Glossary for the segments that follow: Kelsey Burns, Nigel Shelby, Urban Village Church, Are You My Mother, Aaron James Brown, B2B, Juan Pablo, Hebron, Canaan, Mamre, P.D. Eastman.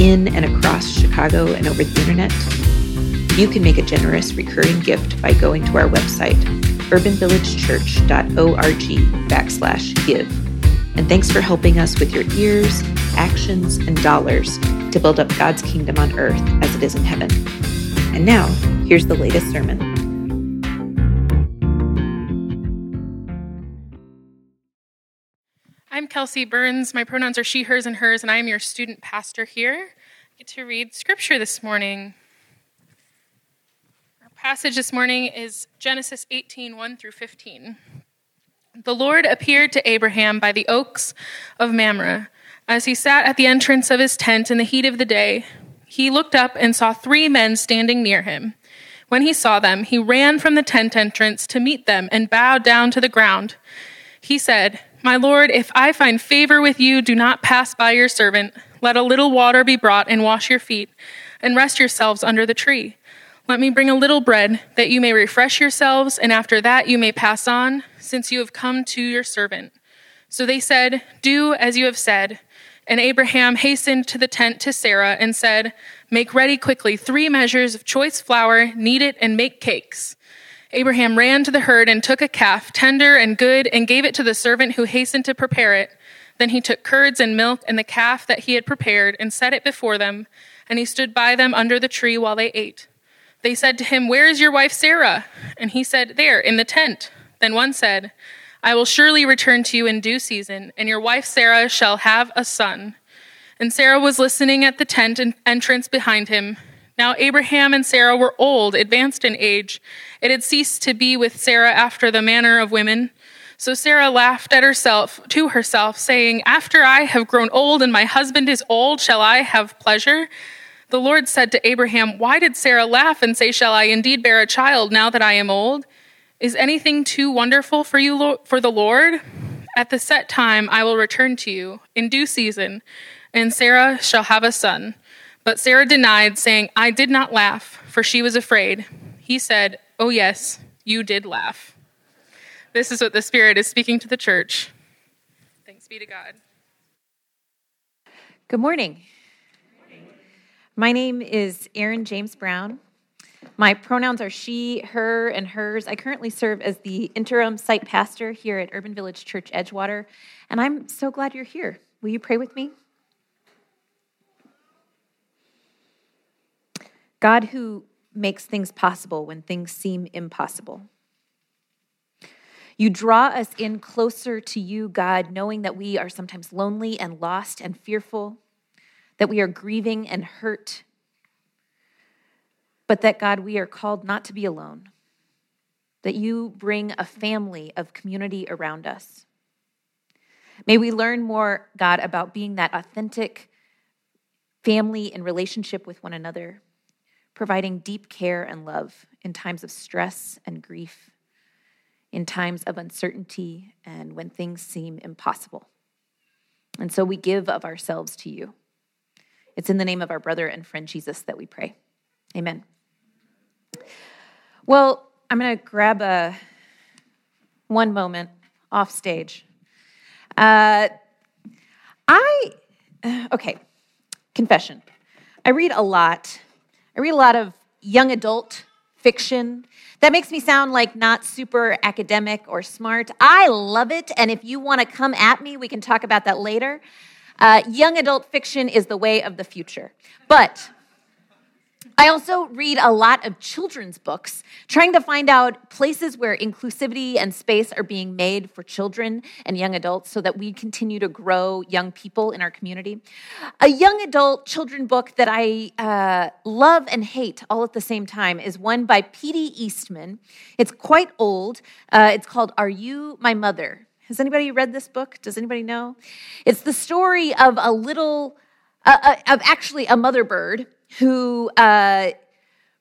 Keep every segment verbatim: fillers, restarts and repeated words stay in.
in and across Chicago and over the internet? You can make a generous recurring gift by going to our website, urbanvillagechurch.org backslash give. And thanks for helping us with your ears, actions, and dollars to build up God's kingdom on earth as it is in heaven. And now, here's the latest sermon. I'm Kelsey Burns. My pronouns are she, hers, and hers, and I am your student pastor here. I get to read scripture this morning. Our passage this morning is Genesis eighteen, one through fifteen. The Lord appeared to Abraham by the oaks of Mamre as he sat at the entrance of his tent in the heat of the day. He looked up and saw three men standing near him. When he saw them, he ran from the tent entrance to meet them and bowed down to the ground. He said, "My Lord, if I find favor with you, do not pass by your servant. Let a little water be brought and wash your feet and rest yourselves under the tree. Let me bring a little bread that you may refresh yourselves, and after that you may pass on, since you have come to your servant." So they said, "Do as you have said." And Abraham hastened to the tent to Sarah and said, "Make ready quickly three measures of choice flour, knead it, and make cakes." Abraham ran to the herd and took a calf, tender and good, and gave it to the servant who hastened to prepare it. Then he took curds and milk and the calf that he had prepared and set it before them, and he stood by them under the tree while they ate. They said to him, "Where is your wife Sarah?" And he said, "There, in the tent." Then one said, "I will surely return to you in due season, and your wife Sarah shall have a son." And Sarah was listening at the tent entrance behind him. Now Abraham and Sarah were old, advanced in age. It had ceased to be with Sarah after the manner of women. So Sarah laughed at herself to herself, saying, "After I have grown old and my husband is old, shall I have pleasure?" The Lord said to Abraham, "Why did Sarah laugh and say, 'Shall I indeed bear a child now that I am old?' Is anything too wonderful for you for the Lord? At the set time I will return to you in due season, and Sarah shall have a son." But Sarah denied, saying, "I did not laugh," for she was afraid. He said, "Oh yes, you did laugh." This is what the Spirit is speaking to the church. Thanks be to God. Good morning. Good morning. My name is Aaron James Brown. My pronouns are she, her, and hers. I currently serve as the interim site pastor here at Urban Village Church, Edgewater, and I'm so glad you're here. Will you pray with me? God, who makes things possible when things seem impossible. You draw us in closer to you, God, knowing that we are sometimes lonely and lost and fearful, that we are grieving and hurt, but that, God, we are called not to be alone, that you bring a family of community around us. May we learn more, God, about being that authentic family in relationship with one another, providing deep care and love in times of stress and grief, in times of uncertainty, and when things seem impossible. And so we give of ourselves to you. It's in the name of our brother and friend Jesus that we pray. Amen. Well, I'm going to grab a one moment off stage. Uh, I, okay, confession. I read a lot. I read a lot of young adult fiction. That makes me sound like not super academic or smart. I love it, and if you want to come at me, we can talk about that later. Uh, young adult fiction is the way of the future. But I also read a lot of children's books, trying to find out places where inclusivity and space are being made for children and young adults so that we continue to grow young people in our community. A young adult children book that I uh, love and hate all at the same time is one by P D Eastman. It's quite old. Uh, it's called Are You My Mother? Has anybody read this book? Does anybody know? It's the story of a little uh, of actually a mother bird who, uh,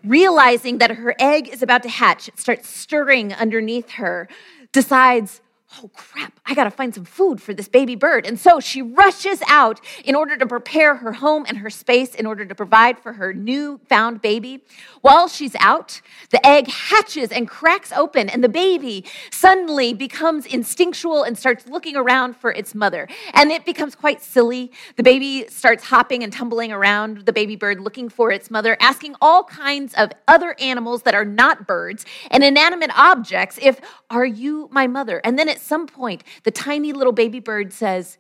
realizing that her egg is about to hatch, it starts stirring underneath her, decides, oh crap, I gotta find some food for this baby bird. And so she rushes out in order to prepare her home and her space in order to provide for her newfound baby. While she's out, the egg hatches and cracks open, and the baby suddenly becomes instinctual and starts looking around for its mother. And it becomes quite silly. The baby starts hopping and tumbling around, the baby bird looking for its mother, asking all kinds of other animals that are not birds and inanimate objects if, are you my mother? And then it At some point, the tiny little baby bird says,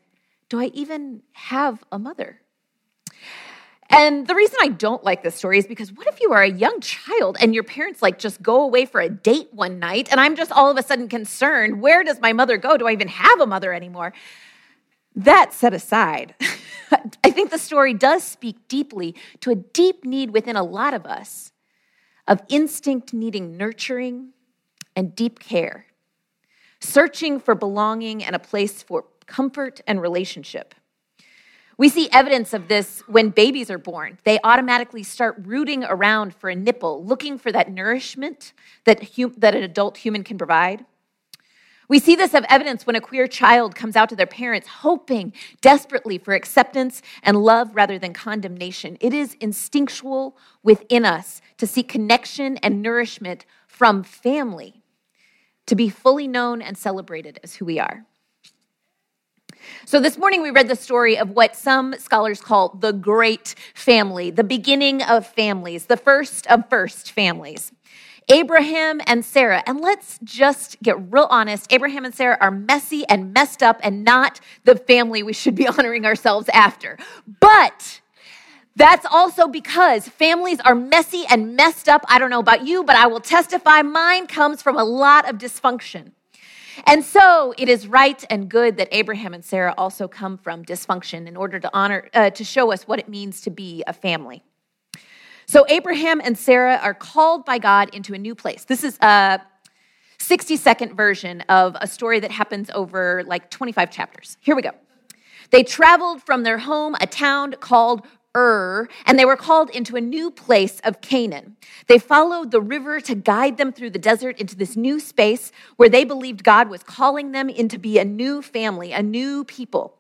do I even have a mother? And the reason I don't like this story is because what if you are a young child and your parents like just go away for a date one night and I'm just all of a sudden concerned, where does my mother go? Do I even have a mother anymore? That set aside, I think the story does speak deeply to a deep need within a lot of us of instinct needing nurturing and deep care. Searching for belonging and a place for comfort and relationship. We see evidence of this when babies are born. They automatically start rooting around for a nipple, looking for that nourishment that, hum- that an adult human can provide. We see this of evidence when a queer child comes out to their parents, hoping desperately for acceptance and love rather than condemnation. It is instinctual within us to seek connection and nourishment from family, to be fully known and celebrated as who we are. So this morning we read the story of what some scholars call the great family, the beginning of families, the first of first families, Abraham and Sarah. And let's just get real honest, Abraham and Sarah are messy and messed up and not the family we should be honoring ourselves after. But that's also because families are messy and messed up. I don't know about you, but I will testify mine comes from a lot of dysfunction. And so it is right and good that Abraham and Sarah also come from dysfunction in order to honor, uh, to show us what it means to be a family. So Abraham and Sarah are called by God into a new place. This is a sixty-second version of a story that happens over like twenty-five chapters. Here we go. They traveled from their home, a town called Ur, and they were called into a new place of Canaan. They followed the river to guide them through the desert into this new space where they believed God was calling them in to be a new family, a new people.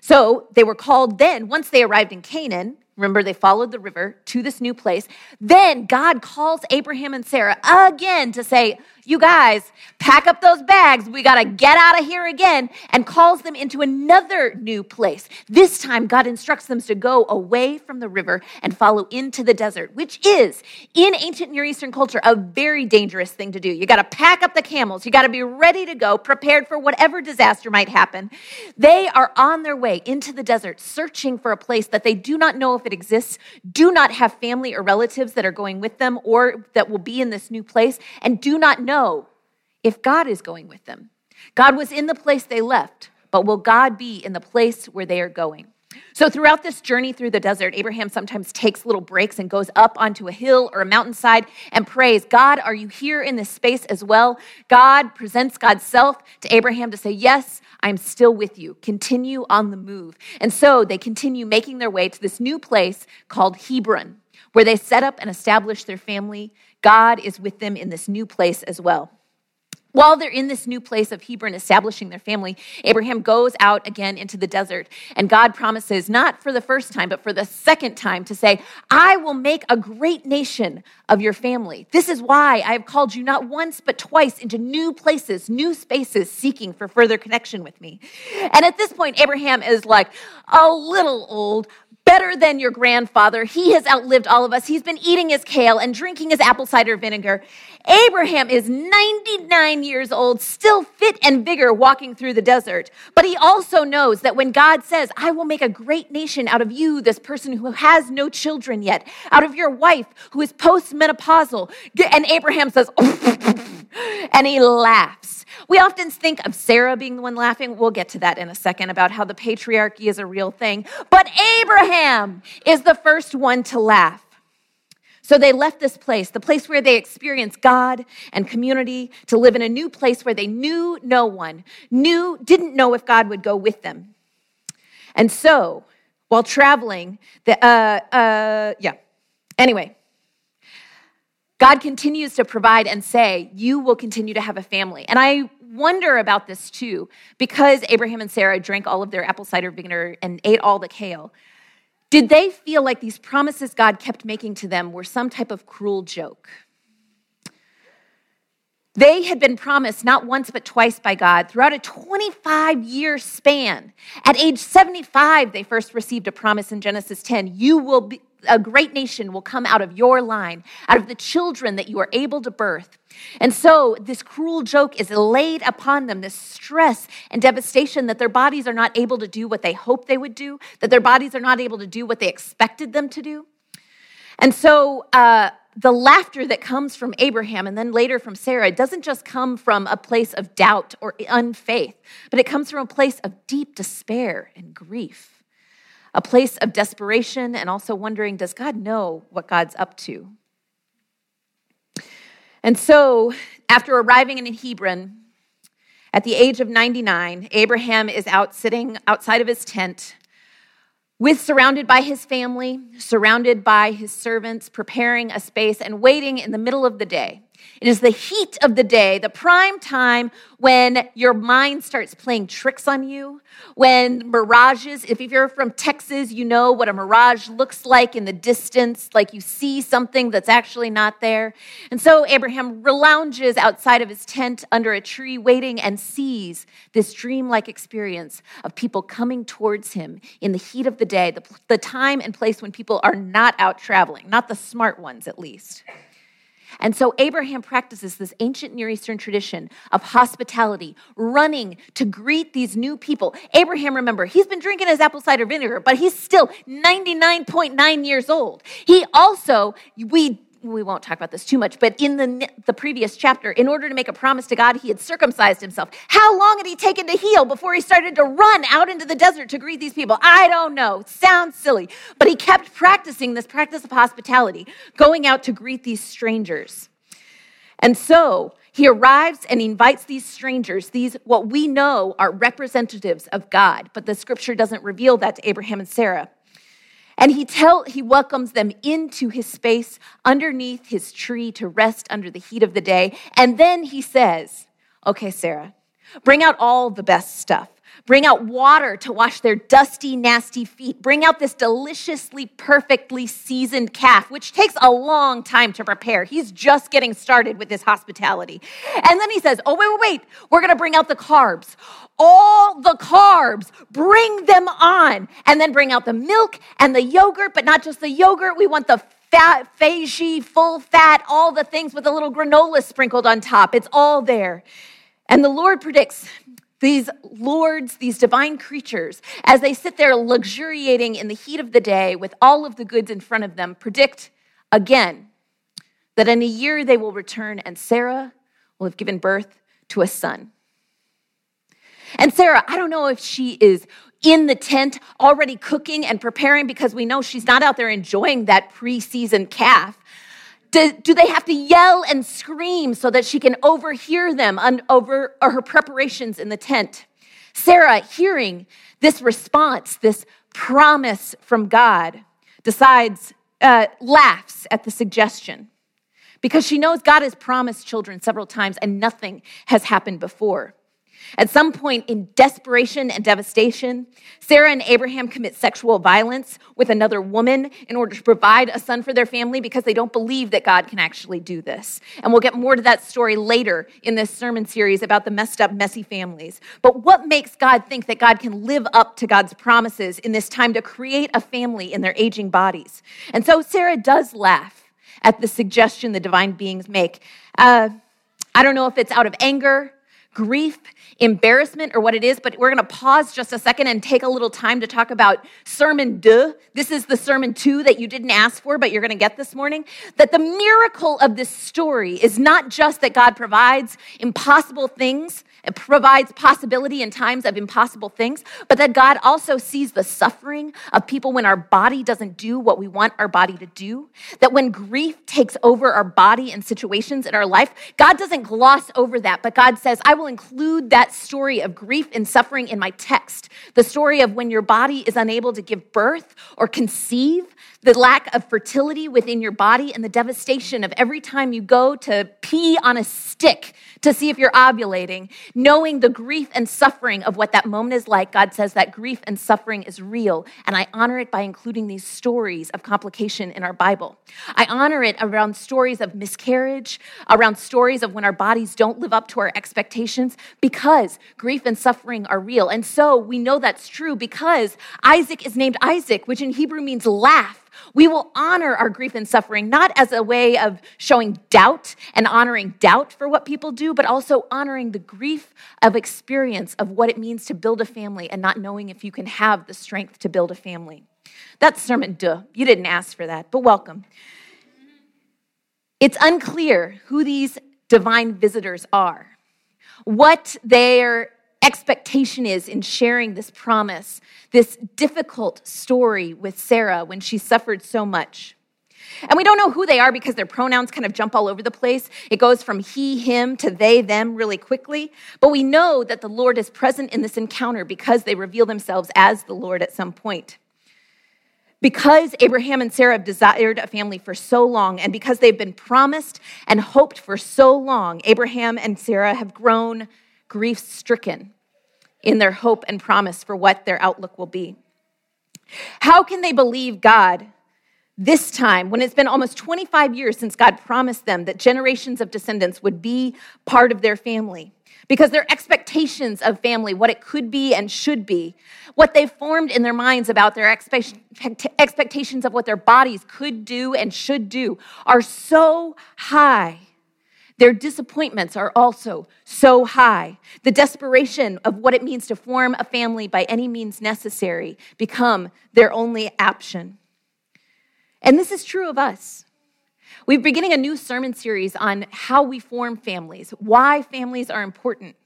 So they were called then, once they arrived in Canaan, remember they followed the river to this new place, then God calls Abraham and Sarah again to say, you guys, pack up those bags, we gotta get out of here again, and calls them into another new place. This time God instructs them to go away from the river and follow into the desert, which is, in ancient Near Eastern culture, a very dangerous thing to do. You gotta pack up the camels, you gotta be ready to go, prepared for whatever disaster might happen. They are on their way into the desert, searching for a place that they do not know if it exists, do not have family or relatives that are going with them or that will be in this new place, and do not know if God is going with them. God was in the place they left, but will God be in the place where they are going? So throughout this journey through the desert, Abraham sometimes takes little breaks and goes up onto a hill or a mountainside and prays, God, are you here in this space as well? God presents God's self to Abraham to say, yes, I'm still with you. Continue on the move. And so they continue making their way to this new place called Hebron, where they set up and establish their family. God is with them in this new place as well. While they're in this new place of Hebron establishing their family, Abraham goes out again into the desert, and God promises, not for the first time, but for the second time, to say, I will make a great nation of your family. This is why I have called you not once, but twice into new places, new spaces, seeking for further connection with me. And at this point, Abraham is like a little old, better than your grandfather. He has outlived all of us. He's been eating his kale and drinking his apple cider vinegar. Abraham is ninety-nine years old, still fit and vigor walking through the desert. But he also knows that when God says, I will make a great nation out of you, this person who has no children yet, out of your wife who is postmenopausal, and Abraham says, and he laughs. We often think of Sarah being the one laughing. We'll get to that in a second about how the patriarchy is a real thing. But Abraham is the first one to laugh. So they left this place, the place where they experienced God and community, to live in a new place where they knew no one, knew, didn't know if God would go with them. And so while traveling. The, uh, uh, yeah. Anyway, God continues to provide and say, you will continue to have a family. And I wonder about this too, because Abraham and Sarah drank all of their apple cider vinegar and ate all the kale. Did they feel like these promises God kept making to them were some type of cruel joke? They had been promised not once but twice by God throughout a twenty-five-year span. At age seventy-five, they first received a promise in Genesis ten, you will be, a great nation will come out of your line, out of the children that you are able to birth. And so this cruel joke is laid upon them, this stress and devastation that their bodies are not able to do what they hoped they would do, that their bodies are not able to do what they expected them to do. And so uh, the laughter that comes from Abraham and then later from Sarah doesn't just come from a place of doubt or unfaith, but it comes from a place of deep despair and grief. A place of desperation and also wondering, does God know what God's up to? And so after arriving in Hebron, at the age of ninety-nine, Abraham is out sitting outside of his tent, with surrounded by his family, surrounded by his servants, preparing a space and waiting in the middle of the day. It is the heat of the day, the prime time when your mind starts playing tricks on you, when mirages, if you're from Texas, you know what a mirage looks like in the distance, like you see something that's actually not there. And so Abraham lounges outside of his tent under a tree waiting and sees this dreamlike experience of people coming towards him in the heat of the day, the, the time and place when people are not out traveling, not the smart ones at least. And so Abraham practices this ancient Near Eastern tradition of hospitality, running to greet these new people. Abraham, remember, he's been drinking his apple cider vinegar, but he's still ninety-nine point nine years old. He also, we we won't talk about this too much, but in the, the previous chapter, in order to make a promise to God, he had circumcised himself. How long had he taken to heal before he started to run out into the desert to greet these people? I don't know. It sounds silly. But he kept practicing this practice of hospitality, going out to greet these strangers. And so he arrives and invites these strangers, these what we know are representatives of God, but the scripture doesn't reveal that to Abraham and Sarah. And he tell he welcomes them into his space underneath his tree to rest under the heat of the day. And then he says, okay, Sarah, bring out all the best stuff. Bring out water to wash their dusty, nasty feet. Bring out this deliciously, perfectly seasoned calf, which takes a long time to prepare. He's just getting started with his hospitality. And then he says, oh, wait, wait, wait. We're going to bring out the carbs. All the carbs, bring them on. And then bring out the milk and the yogurt, but not just the yogurt. We want the fat, Fiji, full fat, all the things with a little granola sprinkled on top. It's all there. And the Lord predicts these lords, these divine creatures, as they sit there luxuriating in the heat of the day with all of the goods in front of them, predict again that in a year they will return and Sarah will have given birth to a son. And Sarah, I don't know if she is in the tent already cooking and preparing because we know she's not out there enjoying that pre-seasoned calf. Do, do they have to yell and scream so that she can overhear them on over or her preparations in the tent? Sarah, hearing this response, this promise from God, decides, uh, laughs at the suggestion because she knows God has promised children several times and nothing has happened before. At some point in desperation and devastation, Sarah and Abraham commit sexual violence with another woman in order to provide a son for their family because they don't believe that God can actually do this. And we'll get more to that story later in this sermon series about the messed up, messy families. But what makes God think that God can live up to God's promises in this time to create a family in their aging bodies? And so Sarah does laugh at the suggestion the divine beings make. Uh, I don't know if it's out of anger, grief, embarrassment, or what it is, but we're going to pause just a second and take a little time to talk about sermon deux. This is the sermon two that you didn't ask for, but you're going to get this morning, that the miracle of this story is not just that God provides impossible things, provides possibility in times of impossible things, but that God also sees the suffering of people when our body doesn't do what we want our body to do, that when grief takes over our body and situations in our life, God doesn't gloss over that, but God says, I will include that story of grief and suffering in my text. The story of when your body is unable to give birth or conceive, the lack of fertility within your body, and the devastation of every time you go to pee on a stick to see if you're ovulating. Knowing the grief and suffering of what that moment is like, God says that grief and suffering is real, and I honor it by including these stories of complication in our Bible. I honor it around stories of miscarriage, around stories of when our bodies don't live up to our expectations, because grief and suffering are real. And so we know that's true because Isaac is named Isaac, which in Hebrew means laugh. We will honor our grief and suffering, not as a way of showing doubt and honoring doubt for what people do, but also honoring the grief of experience of what it means to build a family and not knowing if you can have the strength to build a family. That's sermon duh. You didn't ask for that, but welcome. It's unclear who these divine visitors are, what their expectation is in sharing this promise, this difficult story with Sarah when she suffered so much. And we don't know who they are because their pronouns kind of jump all over the place. It goes from he, him to they, them really quickly. But we know that the Lord is present in this encounter because they reveal themselves as the Lord at some point. Because Abraham and Sarah have desired a family for so long, and because they've been promised and hoped for so long, Abraham and Sarah have grown grief-stricken in their hope and promise for what their outlook will be. How can they believe God this time when it's been almost twenty-five years since God promised them that generations of descendants would be part of their family? Because their expectations of family, what it could be and should be, what they formed in their minds about their expectations of what their bodies could do and should do are so high. Their disappointments are also so high. The desperation of what it means to form a family by any means necessary become their only option. And this is true of us. We're beginning a new sermon series on how we form families, why families are important,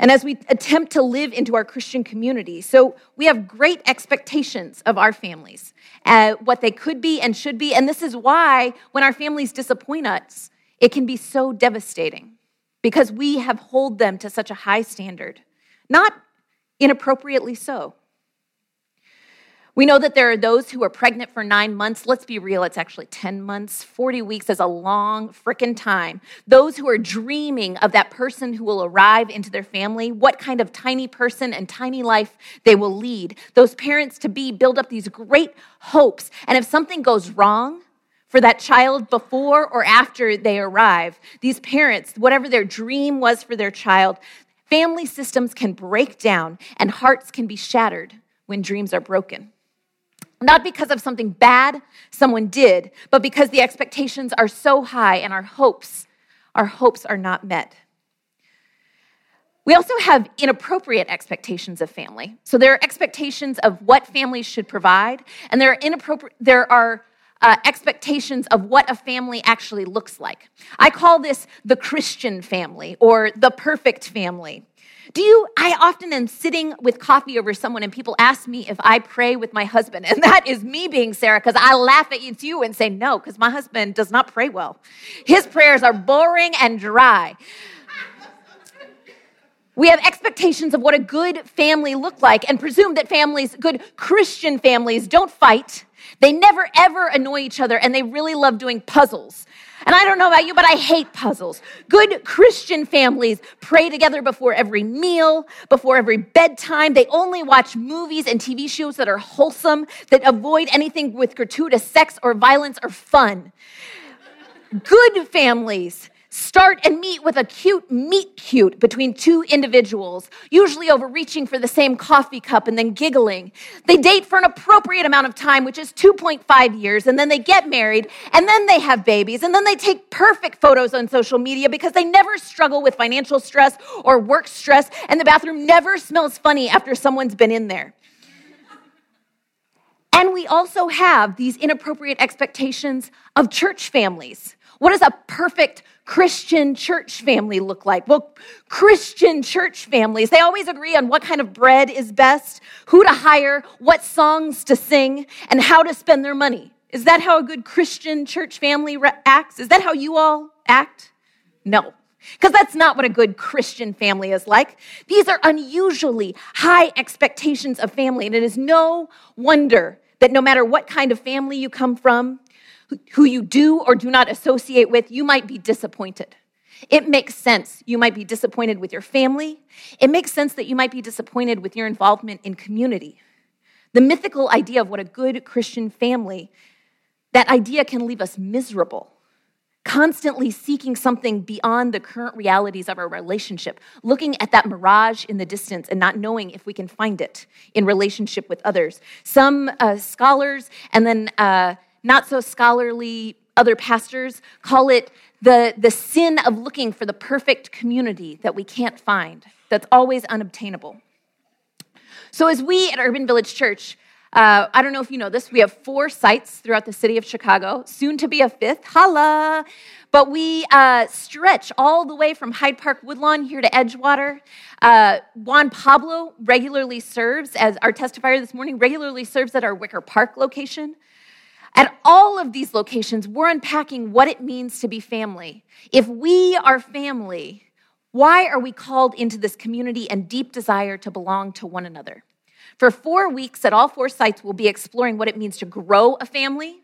and as we attempt to live into our Christian community. So we have great expectations of our families, uh, what they could be and should be, and this is why when our families disappoint us, it can be so devastating because we have held them to such a high standard, not inappropriately so. We know that there are those who are pregnant for nine months. Let's be real, it's actually ten months. forty weeks is a long frickin' time. Those who are dreaming of that person who will arrive into their family, what kind of tiny person and tiny life they will lead. Those parents-to-be build up these great hopes. And if something goes wrong for that child before or after they arrive, these parents, whatever their dream was for their child, family systems can break down and hearts can be shattered when dreams are broken. Not because of something bad someone did, but because the expectations are so high and our hopes, our hopes are not met. We also have inappropriate expectations of family. So there are expectations of what families should provide, and there are inappropriate, there are uh, expectations of what a family actually looks like. I call this the Christian family or the perfect family. Do you, I often am sitting with coffee over someone and people ask me if I pray with my husband. And that is me being Sarah because I laugh at you and say no because my husband does not pray well. His prayers are boring and dry. We have expectations of what a good family looked like and presume that families, good Christian families, don't fight. They never, ever annoy each other, and they really love doing puzzles. And I don't know about you, but I hate puzzles. Good Christian families pray together before every meal, before every bedtime. They only watch movies and T V shows that are wholesome, that avoid anything with gratuitous sex or violence or fun. Good families start and meet with a cute meet-cute between two individuals, usually overreaching for the same coffee cup and then giggling. They date for an appropriate amount of time, which is two point five years, and then they get married, and then they have babies, and then they take perfect photos on social media because they never struggle with financial stress or work stress, and the bathroom never smells funny after someone's been in there. And we also have these inappropriate expectations of church families. What does a perfect Christian church family look like? Well, Christian church families, they always agree on what kind of bread is best, who to hire, what songs to sing, and how to spend their money. Is that how a good Christian church family acts? Is that how you all act? No, Because that's not what a good Christian family is like. These are unusually high expectations of family, and it is no wonder that no matter what kind of family you come from, who you do or do not associate with, you might be disappointed. It makes sense you might be disappointed with your family. It makes sense that you might be disappointed with your involvement in community. The mythical idea of what a good Christian family, that idea can leave us miserable, constantly seeking something beyond the current realities of our relationship, looking at that mirage in the distance and not knowing if we can find it in relationship with others. Some uh, scholars and then uh, not so scholarly other pastors call it the, the sin of looking for the perfect community that we can't find, that's always unobtainable. So as we at Urban Village Church, uh, I don't know if you know this, we have four sites throughout the city of Chicago, soon to be a fifth, holla, but we uh, stretch all the way from Hyde Park Woodlawn here to Edgewater. Uh, Juan Pablo regularly serves, as our testifier this morning, regularly serves at our Wicker Park location. At all of these locations, we're unpacking what it means to be family. If we are family, why are we called into this community and deep desire to belong to one another? For four weeks at all four sites, we'll be exploring what it means to grow a family,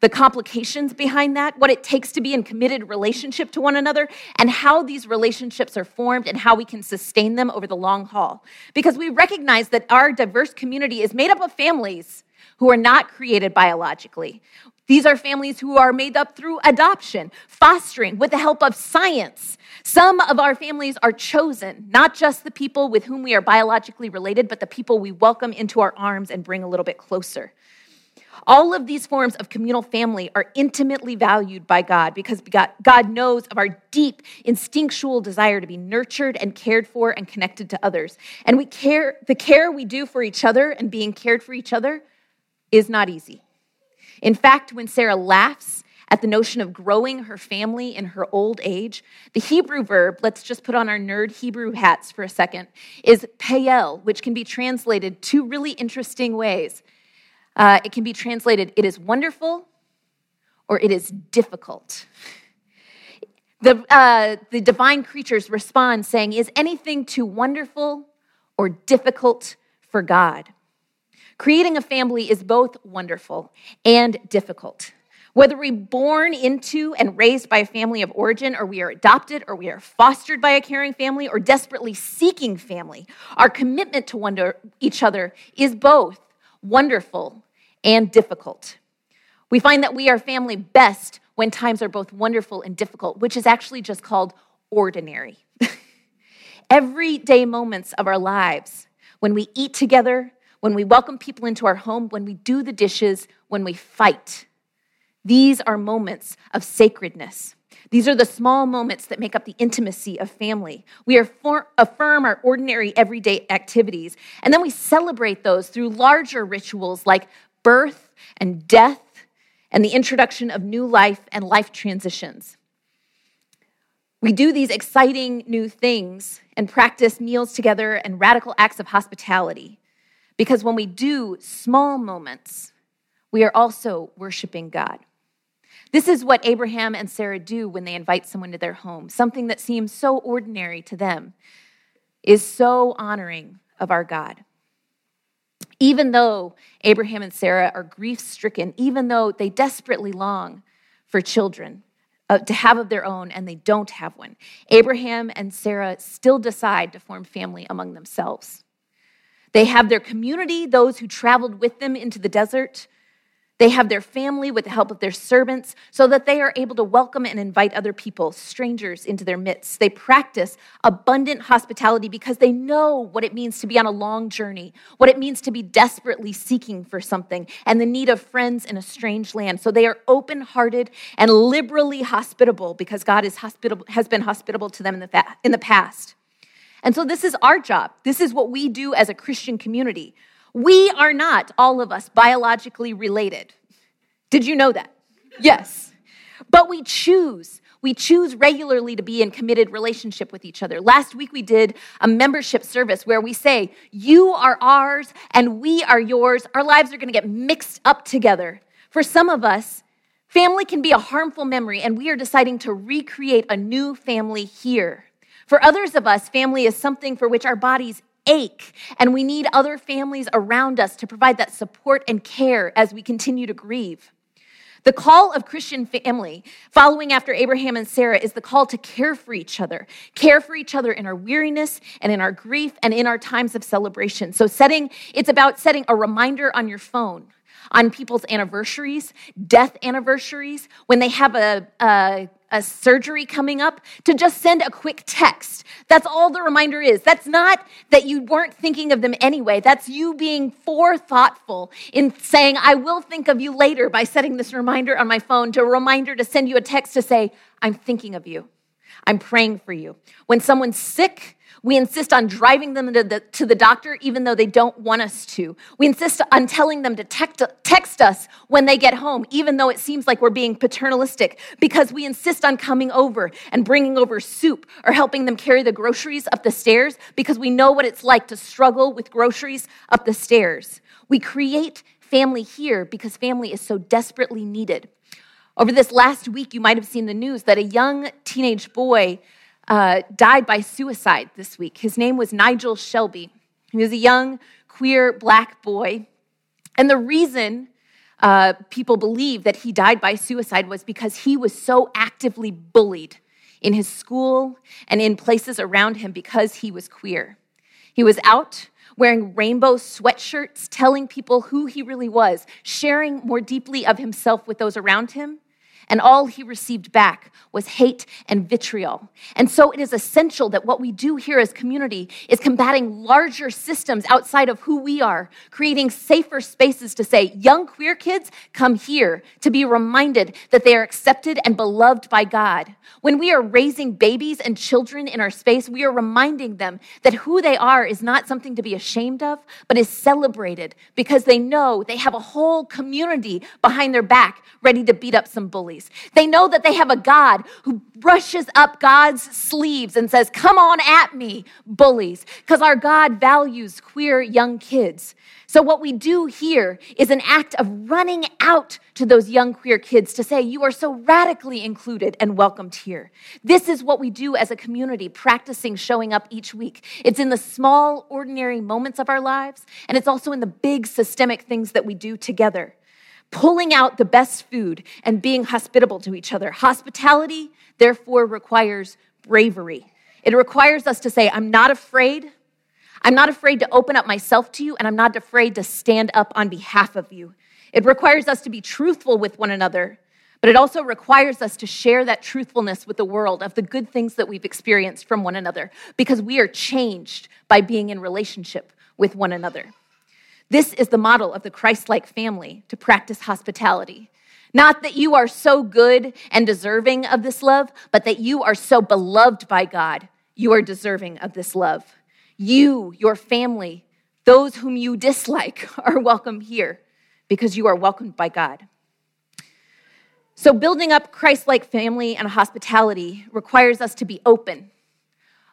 the complications behind that, what it takes to be in committed relationship to one another, and how these relationships are formed and how we can sustain them over the long haul. Because we recognize that our diverse community is made up of families who are not created biologically. These are families who are made up through adoption, fostering, with the help of science. Some of our families are chosen, not just the people with whom we are biologically related, but the people we welcome into our arms and bring a little bit closer. All of these forms of communal family are intimately valued by God because God knows of our deep instinctual desire to be nurtured and cared for and connected to others. And we care, the care we do for each other and being cared for each other is not easy. In fact, when Sarah laughs at the notion of growing her family in her old age, the Hebrew verb, let's just put on our nerd Hebrew hats for a second, is payel, which can be translated two really interesting ways. Uh, it can be translated, it is wonderful or it is difficult. The, uh, the divine creatures respond saying, is anything too wonderful or difficult for God? Creating a family is both wonderful and difficult. Whether we're born into and raised by a family of origin, or we are adopted, or we are fostered by a caring family, or desperately seeking family, our commitment to one each other is both wonderful and difficult. We find that we are family best when times are both wonderful and difficult, which is actually just called ordinary. Everyday moments of our lives, when we eat together, when we welcome people into our home, when we do the dishes, when we fight. These are moments of sacredness. These are the small moments that make up the intimacy of family. We affirm our ordinary everyday activities, and then we celebrate those through larger rituals like birth and death and the introduction of new life and life transitions. We do these exciting new things and practice meals together and radical acts of hospitality. Because when we do small moments, we are also worshiping God. This is what Abraham and Sarah do when they invite someone to their home. Something that seems so ordinary to them is so honoring of our God. Even though Abraham and Sarah are grief-stricken, even though they desperately long for children uh, to have of their own and they don't have one, Abraham and Sarah still decide to form family among themselves. They have their community, those who traveled with them into the desert. They have their family with the help of their servants so that they are able to welcome and invite other people, strangers, into their midst. They practice abundant hospitality because they know what it means to be on a long journey, what it means to be desperately seeking for something, and the need of friends in a strange land. So they are open-hearted and liberally hospitable because God is hospitable, has been hospitable to them in the, fa- in the past. And so this is our job. This is what we do as a Christian community. We are not, all of us, biologically related. Did you know that? Yes. But we choose. We choose regularly to be in committed relationship with each other. Last week we did a membership service where we say, you are ours and we are yours. Our lives are going to get mixed up together. For some of us, Family can be a harmful memory, and we are deciding to recreate a new family here. For others of us, family is something for which our bodies ache, and we need other families around us to provide that support and care as we continue to grieve. The call of Christian family, following after Abraham and Sarah, is the call to care for each other, care for each other in our weariness and in our grief and in our times of celebration. So setting, it's about setting a reminder on your phone, on people's anniversaries, death anniversaries, when they have a, a a surgery coming up, to just send a quick text. That's all the reminder is. That's not that you weren't thinking of them anyway. That's you being forethoughtful in saying, I will think of you later, by setting this reminder on my phone, to a reminder to send you a text to say, I'm thinking of you. I'm praying for you. When someone's sick, we insist on driving them to the, to the doctor even though they don't want us to. We insist on telling them to text, text us when they get home, even though it seems like we're being paternalistic, because we insist on coming over and bringing over soup or helping them carry the groceries up the stairs, because we know what it's like to struggle with groceries up the stairs. We create family here because family is so desperately needed. Over this last week, you might have seen the news that a young teenage boy Uh, died by suicide this week. His name was Nigel Shelby. He was a young, queer, black boy. And the reason uh, people believe that he died by suicide was because he was so actively bullied in his school and in places around him because he was queer. He was out wearing rainbow sweatshirts, telling people who he really was, sharing more deeply of himself with those around him. And all he received back was hate and vitriol. And so it is essential that what we do here as community is combating larger systems outside of who we are, creating safer spaces to say, young queer kids, come here to be reminded that they are accepted and beloved by God. When we are raising babies and children in our space, we are reminding them that who they are is not something to be ashamed of, but is celebrated because they know they have a whole community behind their back ready to beat up some bullies. They know that they have a God who brushes up God's sleeves and says, come on at me, bullies, because our God values queer young kids. So what we do here is an act of running out to those young queer kids to say, you are so radically included and welcomed here. This is what we do as a community, practicing showing up each week. It's in the small, ordinary moments of our lives, and it's also in the big systemic things that we do together. Pulling out the best food and being hospitable to each other. Hospitality, therefore, requires bravery. It requires us to say, I'm not afraid. I'm not afraid to open up myself to you, and I'm not afraid to stand up on behalf of you. It requires us to be truthful with one another, but it also requires us to share that truthfulness with the world of the good things that we've experienced from one another, because we are changed by being in relationship with one another. This is the model of the Christ-like family, to practice hospitality. Not that you are so good and deserving of this love, but that you are so beloved by God, you are deserving of this love. You, your family, those whom you dislike are welcome here because you are welcomed by God. So building up Christ-like family and hospitality requires us to be open.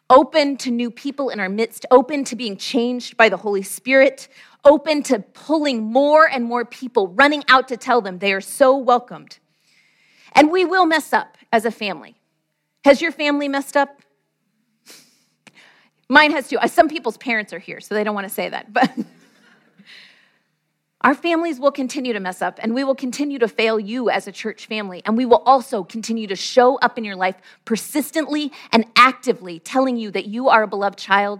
Open to new people in our midst, open to being changed by the Holy Spirit, open to pulling more and more people, running out to tell them they are so welcomed. And we will mess up as a family. Has your family messed up? Mine has too. Some people's parents are here, so they don't want to say that. But our families will continue to mess up, and we will continue to fail you as a church family. And we will also continue to show up in your life persistently and actively, telling you that you are a beloved child,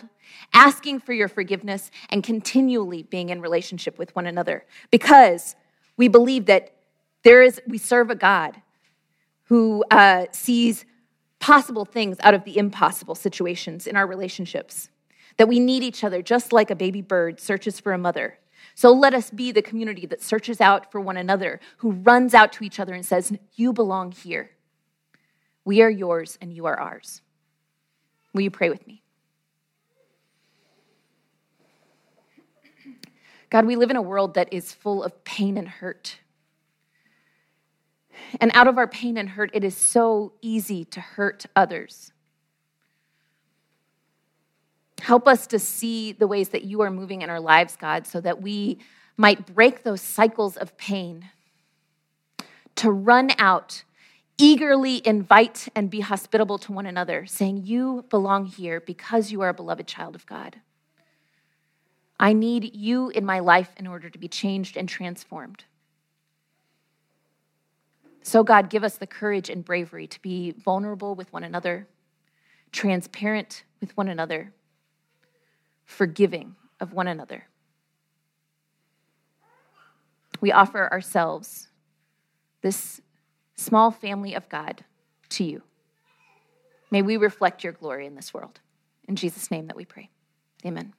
asking for your forgiveness, and continually being in relationship with one another, because we believe that there is, we serve a God who uh, sees possible things out of the impossible situations in our relationships, that we need each other just like a baby bird searches for a mother. So let us be the community that searches out for one another, who runs out to each other and says, you belong here. We are yours and you are ours. Will you pray with me? God, we live in a world that is full of pain and hurt. And out of our pain and hurt, it is so easy to hurt others. Help us to see the ways that you are moving in our lives, God, so that we might break those cycles of pain, to run out, eagerly invite and be hospitable to one another, saying, you belong here because you are a beloved child of God. I need you in my life in order to be changed and transformed. So God, give us the courage and bravery to be vulnerable with one another, transparent with one another, forgiving of one another. We offer ourselves, this small family of God, to you. May we reflect your glory in this world. In Jesus' name that we pray. Amen.